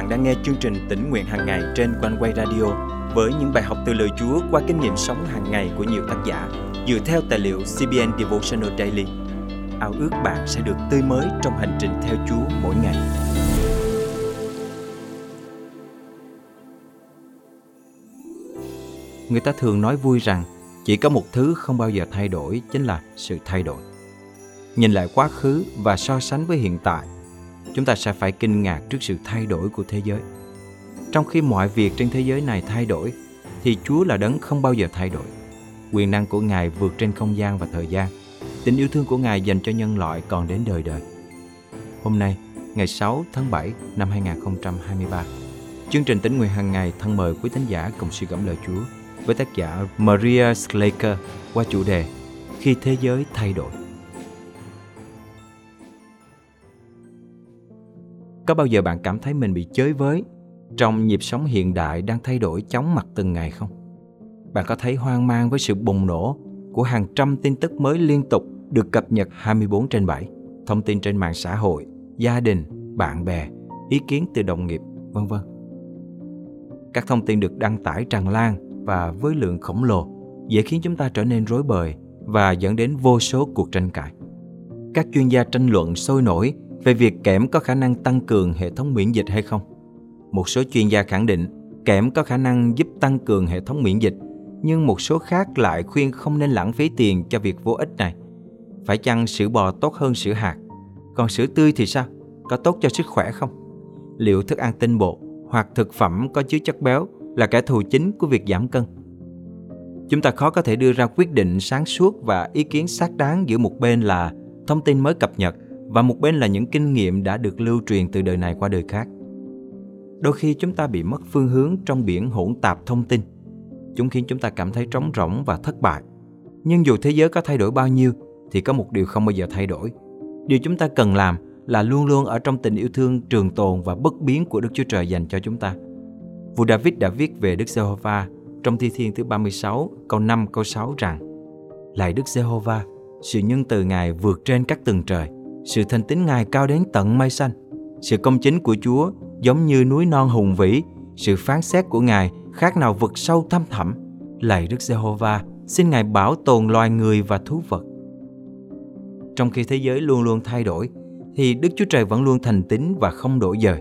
bạn đang nghe chương trình Tĩnh Nguyện Hằng Ngày trên Oneway Radio với những bài học từ lời Chúa qua kinh nghiệm sống hàng ngày của nhiều tác giả dựa theo tài liệu CBN Devotional Daily. Ao ước bạn sẽ được tươi mới trong hành trình theo Chúa mỗi ngày. Người ta thường nói vui rằng chỉ có một thứ không bao giờ thay đổi, chính là sự thay đổi. Nhìn lại quá khứ và so sánh với hiện tại, chúng ta sẽ phải kinh ngạc trước sự thay đổi của thế giới. Trong khi mọi việc trên thế giới này thay đổi, thì Chúa là đấng không bao giờ thay đổi. Quyền năng của Ngài vượt trên không gian và thời gian. Tình yêu thương của Ngài dành cho nhân loại còn đến đời đời. Hôm nay, ngày 6 tháng 7 năm 2023, chương trình Tĩnh Nguyện Hằng Ngày thân mời quý thính giả cùng suy gẫm lời Chúa với tác giả Maria Schleicher qua chủ đề Khi Thế Giới Thay Đổi. Có bao giờ bạn cảm thấy mình bị chới với trong nhịp sống hiện đại đang thay đổi chóng mặt từng ngày không? Bạn có thấy hoang mang với sự bùng nổ của hàng trăm tin tức mới liên tục được cập nhật 24/7, thông tin trên mạng xã hội, gia đình, bạn bè, ý kiến từ đồng nghiệp, v.v. Các thông tin được đăng tải tràn lan và với lượng khổng lồ dễ khiến chúng ta trở nên rối bời và dẫn đến vô số cuộc tranh cãi. Các chuyên gia tranh luận sôi nổi về việc kẽm có khả năng tăng cường hệ thống miễn dịch hay không. Một số chuyên gia khẳng định kẽm có khả năng giúp tăng cường hệ thống miễn dịch, nhưng một số khác lại khuyên không nên lãng phí tiền cho việc vô ích này. Phải chăng sữa bò tốt hơn sữa hạt? Còn sữa tươi thì sao? Có tốt cho sức khỏe không? Liệu thức ăn tinh bột hoặc thực phẩm có chứa chất béo là kẻ thù chính của việc giảm cân? Chúng ta khó có thể đưa ra quyết định sáng suốt và ý kiến xác đáng giữa một bên là thông tin mới cập nhật và một bên là những kinh nghiệm đã được lưu truyền từ đời này qua đời khác. Đôi khi chúng ta bị mất phương hướng trong biển hỗn tạp thông tin. Chúng khiến chúng ta cảm thấy trống rỗng và thất bại. Nhưng dù thế giới có thay đổi bao nhiêu thì có một điều không bao giờ thay đổi. Điều chúng ta cần làm là luôn luôn ở trong tình yêu thương trường tồn và bất biến của Đức Chúa Trời dành cho chúng ta. Vua David đã viết về Đức Giê-hô-va trong Thi Thiên thứ 36 câu 5 câu 6 rằng: Lạy Đức Giê-hô-va, sự nhân từ Ngài vượt trên các tầng trời, sự thành tín Ngài cao đến tận mây xanh. Sự công chính của Chúa giống như núi non hùng vĩ, sự phán xét của Ngài khác nào vực sâu thăm thẳm. Lạy Đức Giê-hô-va, xin Ngài bảo tồn loài người và thú vật. Trong khi thế giới luôn luôn thay đổi, thì Đức Chúa Trời vẫn luôn thành tín và không đổi dời.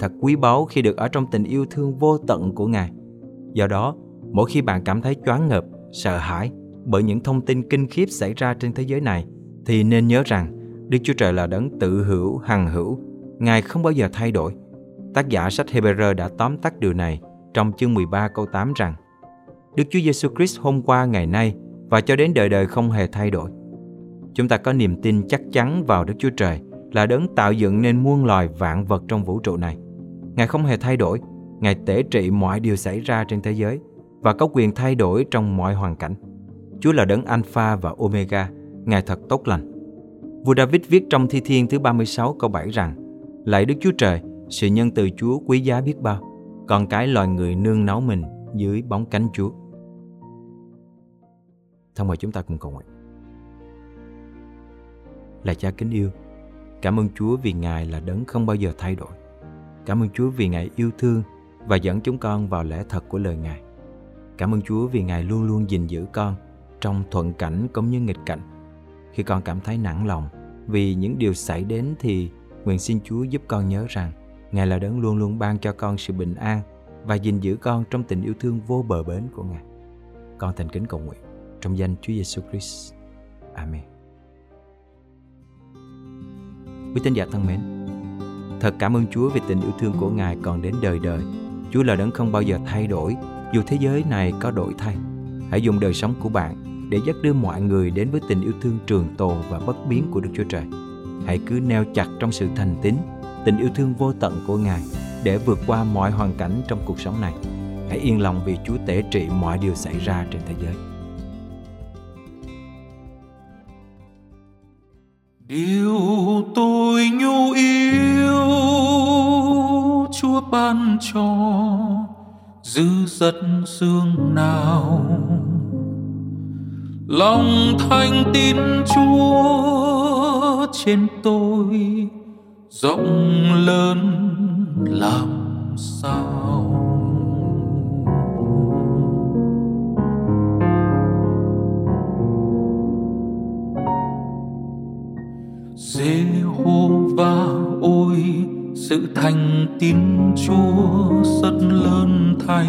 Thật quý báu khi được ở trong tình yêu thương vô tận của Ngài. Do đó, mỗi khi bạn cảm thấy choáng ngợp, sợ hãi bởi những thông tin kinh khiếp xảy ra trên thế giới này, thì nên nhớ rằng Đức Chúa Trời là đấng tự hữu, hằng hữu. Ngài không bao giờ thay đổi. Tác giả sách Hebrew đã tóm tắt điều này trong chương 13 câu 8 rằng: Đức Chúa Giêsu Christ hôm qua, ngày nay và cho đến đời đời không hề thay đổi. Chúng ta có niềm tin chắc chắn vào Đức Chúa Trời là đấng tạo dựng nên muôn loài vạn vật trong vũ trụ này. Ngài không hề thay đổi. Ngài tể trị mọi điều xảy ra trên thế giới và có quyền thay đổi trong mọi hoàn cảnh. Chúa là đấng Alpha và Omega. Ngài thật tốt lành. Vua David viết trong Thi Thiên thứ 36 câu 7 rằng: Lạy Đức Chúa Trời, sự nhân từ Chúa quý giá biết bao, con cái loài người nương náu mình dưới bóng cánh Chúa. Thân mời chúng ta cùng cầu nguyện. Lạy Cha kính yêu, cảm ơn Chúa vì Ngài là đấng không bao giờ thay đổi. Cảm ơn Chúa vì Ngài yêu thương và dẫn chúng con vào lẽ thật của lời Ngài. Cảm ơn Chúa vì Ngài luôn luôn gìn giữ con trong thuận cảnh cũng như nghịch cảnh. Khi con cảm thấy nản lòng vì những điều xảy đến thì nguyện xin Chúa giúp con nhớ rằng Ngài là đấng luôn luôn ban cho con sự bình an và gìn giữ con trong tình yêu thương vô bờ bến của Ngài. Con thành kính cầu nguyện trong danh Chúa Giêsu Christ. Amen. Quý tín giả thân mến, thật cảm ơn Chúa vì tình yêu thương của Ngài còn đến đời đời. Chúa là đấng không bao giờ thay đổi dù thế giới này có đổi thay. Hãy dùng đời sống của bạn để dắt đưa mọi người đến với tình yêu thương trường tồn và bất biến của Đức Chúa Trời. Hãy cứ neo chặt trong sự thành tín, tình yêu thương vô tận của Ngài để vượt qua mọi hoàn cảnh trong cuộc sống này. Hãy yên lòng vì Chúa tể trị mọi điều xảy ra trên thế giới. Điều tôi nhu yêu Chúa ban cho dư dật dương nào, lòng thanh tin Chúa trên tôi rộng lớn làm sau. Giê-hô-va ôi, sự thành tín Chúa rất lớn thay,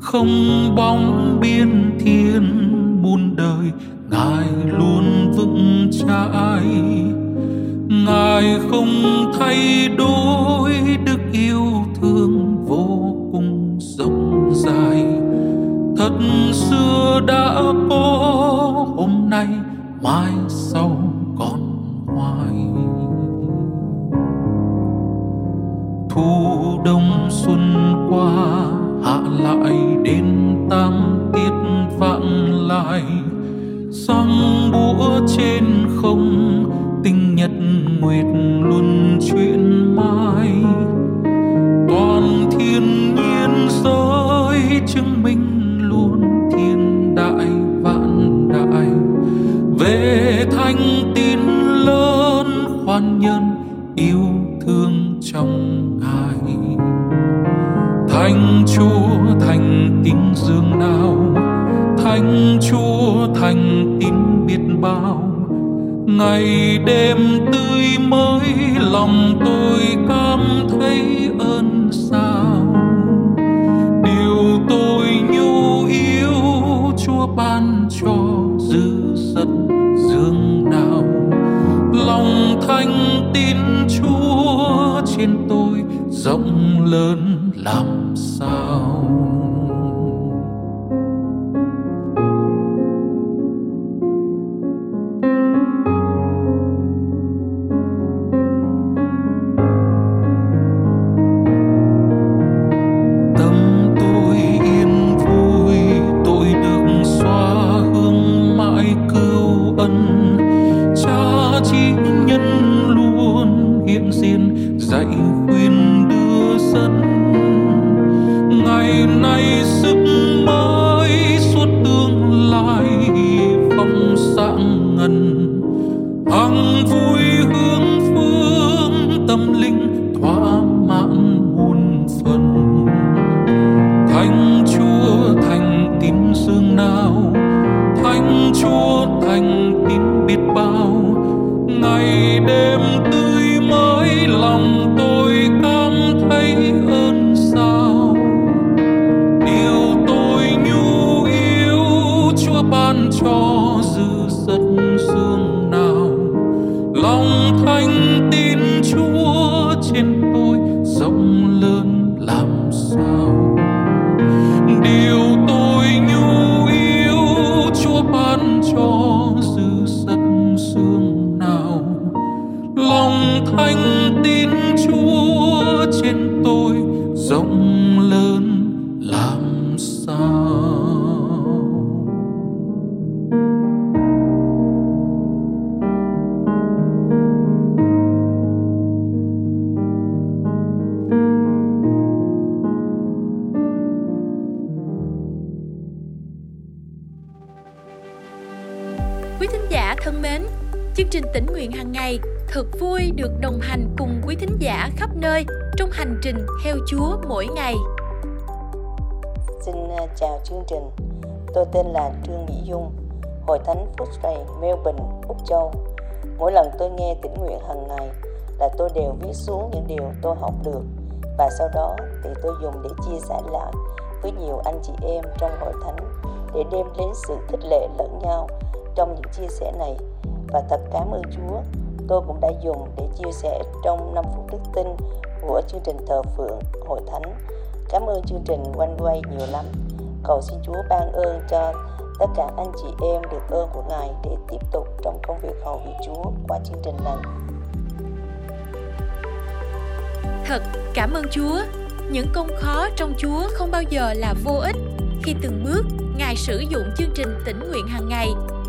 không bóng biên thiên muôn đời, Ngài luôn vững chãi. Ngài không thay đổi, đức yêu thương vô cùng rộng dài. Thật xưa đã có, hôm nay mai sau còn hoài. Thu đông xuân qua, hạ lại đến tam tiết vãng lại. Sáng búa trên không, tinh nhật nguyệt luân chuyển mãi. Toàn thiên nhiên giới chứng minh luôn thiên đại vạn đại. Về thánh tin lớn khoan nhân, yêu thương trong Ngài. Thánh Chúa thành tín dường nào, Thánh Chúa thành tín biết bao. Ngày đêm tươi mới, lòng tôi cảm thấy ơn sao. Điều tôi nhu yếu, Chúa ban cho dư dật dường nào. Lòng thanh tin Chúa trên tôi rộng lớn làm sao. Quý thính giả thân mến, chương trình Tĩnh Nguyện Hằng Ngày thật vui được đồng hành cùng quý thính giả khắp nơi trong hành trình theo Chúa mỗi ngày. Xin chào chương trình, tôi tên là Trương Mỹ Dung, Hội Thánh Footsray, Melbourne, Úc Châu. Mỗi lần tôi nghe Tĩnh Nguyện Hằng Ngày là tôi đều viết xuống những điều tôi học được và sau đó thì tôi dùng để chia sẻ lại với nhiều anh chị em trong Hội Thánh để đem đến sự khích lệ lẫn nhau trong những chia sẻ này. Và thật cảm ơn Chúa, tôi cũng đã dùng để chia sẻ trong 5 phút đức tin của chương trình Thờ Phượng Hội Thánh. Cảm ơn chương trình Oneway nhiều lắm. Cầu xin Chúa ban ơn cho tất cả anh chị em được ơn của Ngài để tiếp tục trong công việc hầu việc Chúa qua chương trình này. Thật cảm ơn Chúa, những công khó trong Chúa không bao giờ là vô ích. Khi từng bước Ngài sử dụng chương trình Tĩnh Nguyện Hằng Ngày